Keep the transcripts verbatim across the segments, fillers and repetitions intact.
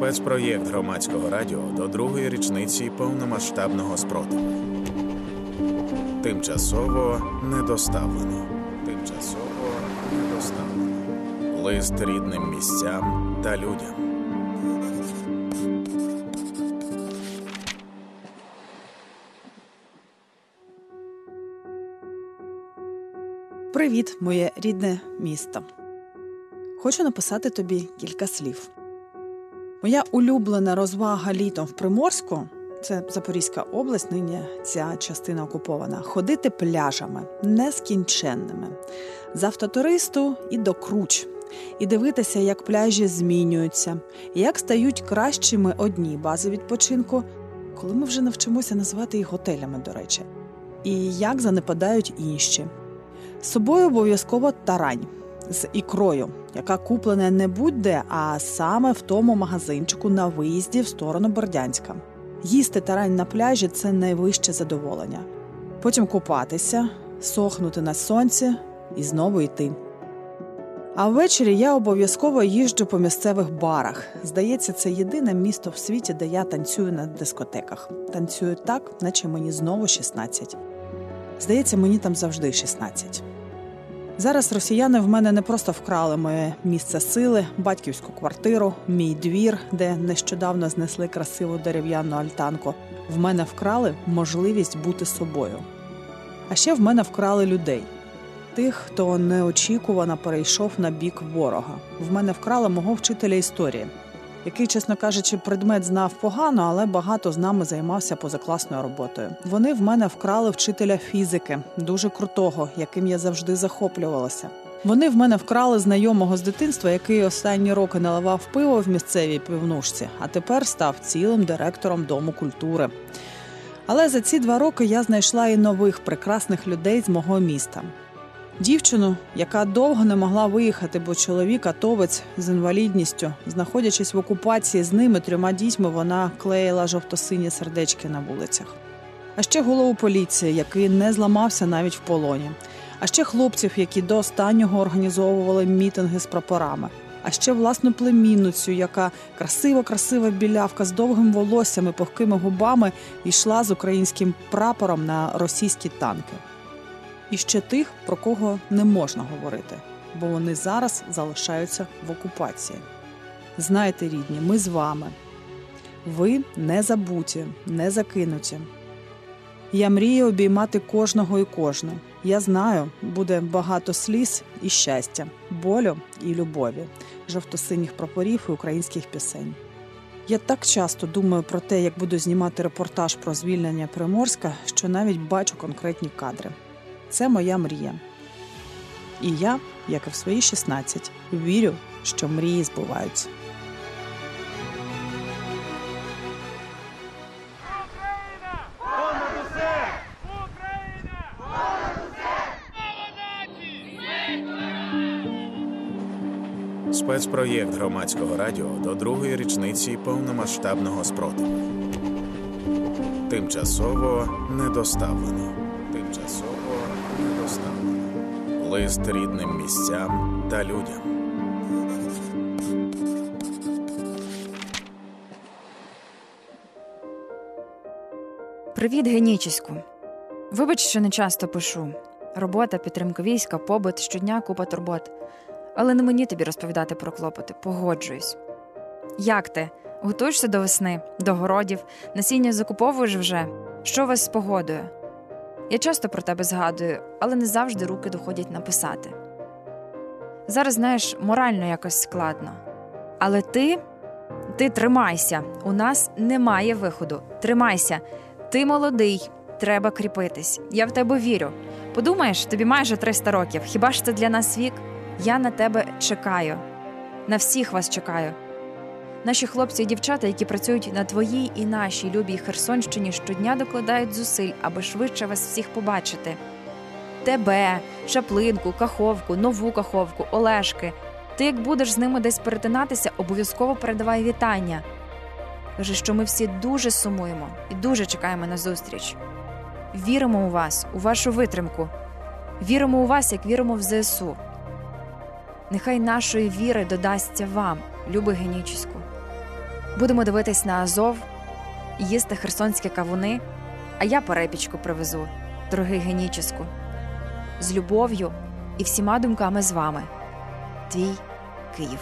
Спецпроєкт Громадського радіо до другої річниці повномасштабного спротиву. Тимчасово недоставлено. Тимчасово недоставлено. Лист рідним місцям та людям. Привіт, моє рідне місто. Хочу написати тобі кілька слів. Моя улюблена розвага літом в Приморську, це Запорізька область, нині ця частина окупована, ходити пляжами, нескінченними, з автотуристу і до круч, і дивитися, як пляжі змінюються, як стають кращими одні бази відпочинку, коли ми вже навчимося називати їх готелями, до речі, і як занепадають інші. З собою обов'язково тарань з ікрою, яка куплена не будь-де, а саме в тому магазинчику на виїзді в сторону Бордянська. Їсти тарань на пляжі – це найвище задоволення. Потім купатися, сохнути на сонці і знову йти. А ввечері я обов'язково їжджу по місцевих барах. Здається, це єдине місто в світі, де я танцюю на дискотеках. Танцюю так, наче мені знову шістнадцять. Здається, мені там завжди шістнадцять. Зараз росіяни в мене не просто вкрали моє місце сили, батьківську квартиру, мій двір, де нещодавно знесли красиву дерев'яну альтанку. В мене вкрали можливість бути собою. А ще в мене вкрали людей. Тих, хто неочікувано перейшов на бік ворога. В мене вкрали мого вчителя історії, який, чесно кажучи, предмет знав погано, але багато з нами займався позакласною роботою. Вони в мене вкрали вчителя фізики, дуже крутого, яким я завжди захоплювалася. Вони в мене вкрали знайомого з дитинства, який останні роки наливав пиво в місцевій пивнушці, а тепер став цілим директором Дому культури. Але за ці два роки я знайшла і нових прекрасних людей з мого міста. Дівчину, яка довго не могла виїхати, бо чоловік атовець з інвалідністю. Знаходячись в окупації з ними трьома дітьми, вона клеїла жовто-сині сердечки на вулицях. А ще голову поліції, який не зламався навіть в полоні. А ще хлопців, які до останнього організовували мітинги з прапорами. А ще власну племінницю, яка красива-красива білявка з довгим волоссям і пухкими губами йшла з українським прапором на російські танки. І ще тих, про кого не можна говорити, бо вони зараз залишаються в окупації. Знаєте, рідні, ми з вами. Ви не забуті, не закинуті. Я мрію обіймати кожного і кожну. Я знаю, буде багато сліз і щастя, болю і любові, жовто-синіх прапорів і українських пісень. Я так часто думаю про те, як буду знімати репортаж про звільнення Приморська, що навіть бачу конкретні кадри. Це моя мрія. І я, як і в свої шістнадцять, вірю, що мрії збуваються. Україна! Понад усе! Україна! Понад усе! Спецпроєкт Громадського радіо до другої річниці повномасштабного спротиву. Тимчасово недоставлено. Тимчасово недоставлено. Лист рідним місцям та людям. Привіт, Генічеську. Вибач, що не часто пишу. Робота, підтримка війська, побут, щодня купа турбот. Але не мені тобі розповідати про клопоти, погоджуюсь. Як ти? Готуєшся до весни, до городів, насіння закуповуєш вже? Що вас з погодою? Я часто про тебе згадую, але не завжди руки доходять написати. Зараз, знаєш, морально якось складно. Але ти, ти тримайся. У нас немає виходу. Тримайся. Ти молодий. Треба кріпитись. Я в тебе вірю. Подумаєш, тобі майже триста років. Хіба ж це для нас вік? Я на тебе чекаю. На всіх вас чекаю. Наші хлопці і дівчата, які працюють на твоїй і нашій любій Херсонщині, щодня докладають зусиль, аби швидше вас всіх побачити. Тебе, Шаплинку, Каховку, Нову Каховку, Олешки. Ти, як будеш з ними десь перетинатися, обов'язково передавай вітання. Кажи, що ми всі дуже сумуємо і дуже чекаємо на зустріч. Віримо у вас, у вашу витримку. Віримо у вас, як віримо в ЗСУ. Нехай нашої віри додасться вам, люби Генічеську. Будемо дивитись на Азов, їсти херсонські кавуни, а я перепічку привезу, трогігеніческу. З любов'ю і всіма думками з вами. Твій Київ.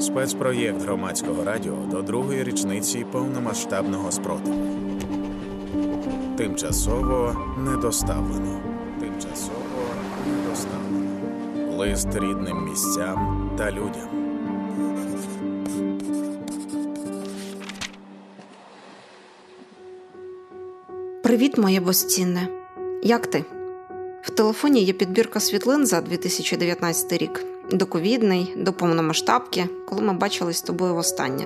Спецпроєкт Громадського радіо до другої річниці повномасштабного спротиву. Тимчасово недоставлено. Тимчасово недоставлено. Лист рідним місцям та людям. Привіт, моє безцінне. Як ти? В телефоні є підбірка світлин за дві тисячі дев'ятнадцятий рік. До ковідний, до повномасштабки, коли ми бачились з тобою востаннє.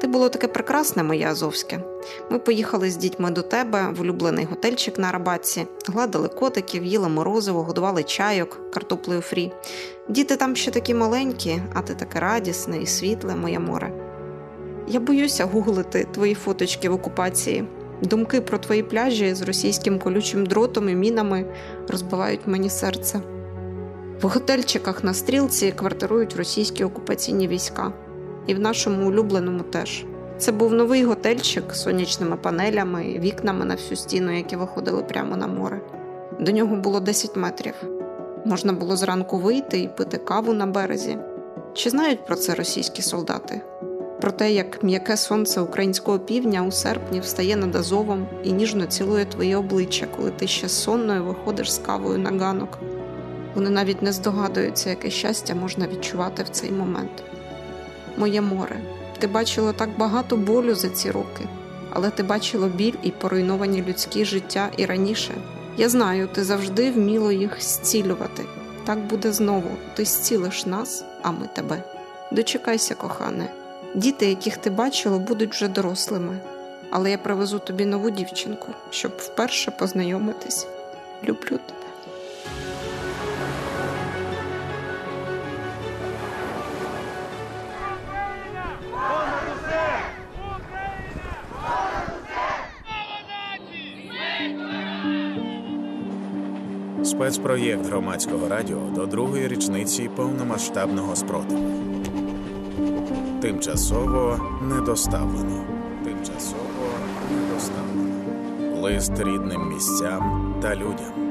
Ти було таке прекрасне, моє азовське. Ми поїхали з дітьми до тебе в улюблений готельчик на Арабатці, гладили котиків, їли морозиво, годували чайок картоплею фрі. Діти там ще такі маленькі, а ти таке радісне і світле, моє море. Я боюся гуглити твої фоточки в окупації. Думки про твої пляжі з російським колючим дротом і мінами розбивають мені серце. В готельчиках на Стрілці квартирують російські окупаційні війська. І в нашому улюбленому теж. Це був новий готельчик з сонячними панелями, вікнами на всю стіну, які виходили прямо на море. До нього було десять метрів. Можна було зранку вийти і пити каву на березі. Чи знають про це російські солдати? Про те, як м'яке сонце українського півдня у серпні встає над Азовом і ніжно цілує твоє обличчя, коли ти ще сонною виходиш з кавою на ганок. Вони навіть не здогадуються, яке щастя можна відчувати в цей момент. Моє море, ти бачило так багато болю за ці роки, але ти бачило біль і поруйновані людські життя і раніше. Я знаю, ти завжди вміло їх зцілювати. Так буде знову. Ти зцілиш нас, а ми тебе. Дочекайся, кохане. Діти, яких ти бачило, будуть вже дорослими. Але я привезу тобі нову дівчинку, щоб вперше познайомитись. Люблю тебе. Спецпроєкт Громадського радіо до другої річниці повномасштабного спротиву. Тимчасово недоставлено. Тимчасово недоставлено. Лист рідним місцям та людям.